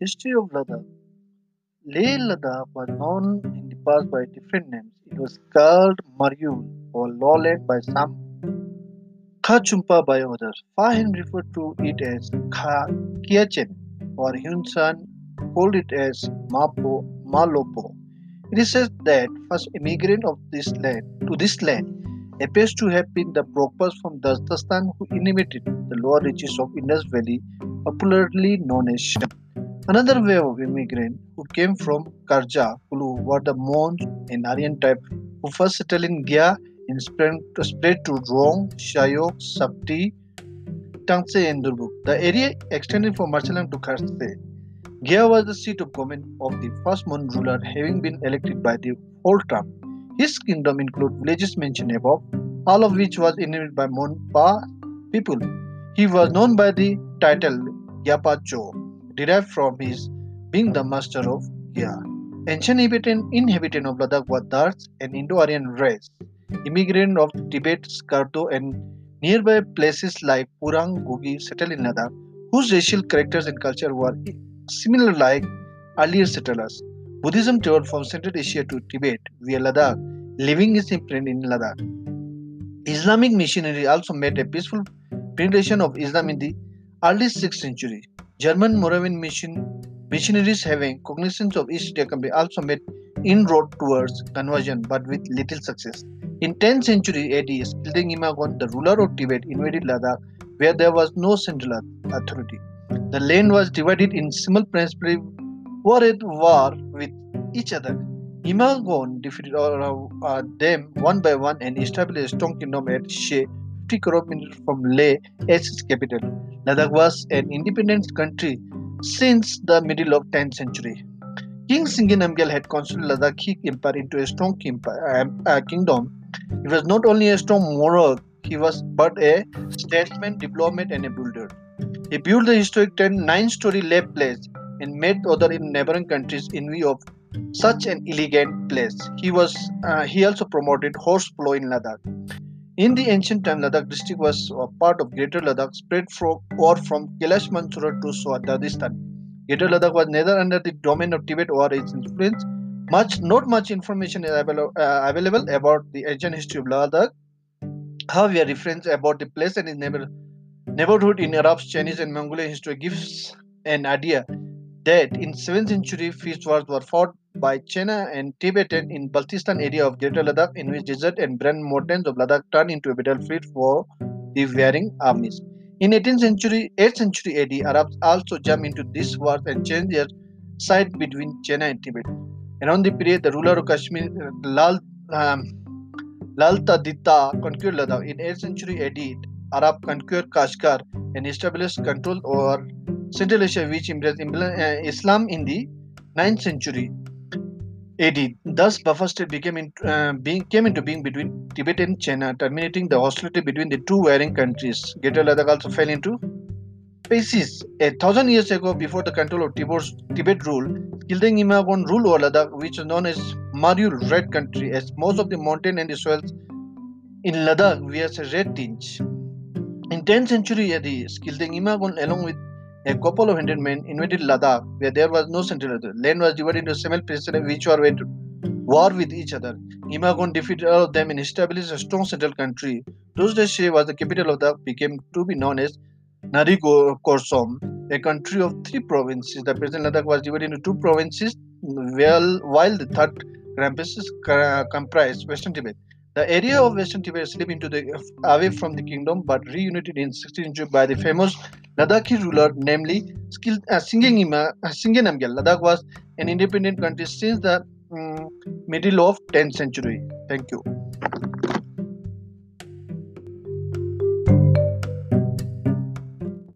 history of Ladakh, Leh Ladakh was known in the past by different names. It was called Marul or Lowland by some, Khachumpa by others. Fahien referred to it as Kiachen, or Hyun San called it as Malopo. It is said that first immigrant of this land to this land appears to have been the Propas from Dajastan who inhabited the lower reaches of Indus Valley, popularly known as Shum. Another wave of immigrants who came from Karja Kulu were the Mons, an Aryan type, who first settled in Gya and spread to Rong, Shayok, Sabti, Tangse and Durbuk. The area extended from Marchalang to Kharshe. Gya was the seat of government of the first Mon ruler, having been elected by the whole tribe. His kingdom includes villages mentioned above, all of which was inhabited by Monpa people. He was known by the title Gyapa Cho, derived from his being the master of Gya. Ancient inhabitant of Ladakh were Dars, an Indo-Aryan race, immigrant of Tibet, Skarto, and nearby places like Purang, Gogi settled in Ladakh, whose racial characters and culture were similar like earlier settlers. Buddhism traveled from Central Asia to Tibet via Ladakh, leaving its imprint in Ladakh. Islamic missionaries also made a peaceful penetration of Islam in the early 6th century. German Moravian missionaries having cognizance of East India Company also made inroad towards conversion, but with little success. In 10th century AD, Gilding Imagon, the ruler of Tibet, invaded Ladakh, where there was no central authority. The land was divided in small principally were at war with each other. Imagon defeated them one by one and established a strong kingdom at She, 50 km from Leh as its capital. Ladakh was an independent country since the middle of 10th century. King Singe Namgyal had consolidated Ladakhi empire into a strong kingdom. He was not only a strong monarch, he was but a statesman, diplomat and a builder. He built the historic 9-story Leh place and met others in neighboring countries in view of such an elegant place. He also promoted horseplay in Ladakh. In the ancient time, Ladakh district was a part of Greater Ladakh, spread from Kailash Mansarovar to Swat-Dadistan. Greater Ladakh was neither under the domain of Tibet or its influence. Not much information is available about the ancient history of Ladakh. However, reference about the place and its neighborhood in Arab, Chinese, and Mongolian history gives an idea that in 7th century fierce wars were fought by China and Tibetan in Baltistan area of Greater Ladakh, in which desert and barren mountains of Ladakh turned into a battlefield for the warring armies. In 8th century AD, Arabs also jumped into these wars and changed their side between China and Tibet. Around the period, the ruler of Kashmir, Lalta Ditta, conquered Ladakh. In 8th century AD, Arab conquered Kashgar and established control over Central Asia, which embraced Islam in the 9th century AD. Thus, buffer state came into being between Tibet and China, terminating the hostility between the two warring countries. Greater Ladakh also fell into pieces. 1,000 years ago, before the control of Tibet rule, Gilding Imagon ruled over Ladakh, which is known as Marul Red Country, as most of the mountain and the soils in Ladakh wears a red tinge. In 10th century AD, Gilding Imagon, along with a couple of hundred men, invaded Ladakh, where there was no central authority. Land was divided into several places which were at war with each other. Imagon defeated all of them and established a strong central country. Dajastan was the capital of Ladakh, became to be known as Nari Korsom, a country of 3 provinces. The present Ladakh was divided into 2 provinces, while the third provinces comprised Western Tibet. The area of Western Tibet slipped away from the kingdom but reunited in 16th century by the famous Ladakhi ruler, namely Singe Namgyal. Ladakh was an independent country since the middle of 10th century. Thank you.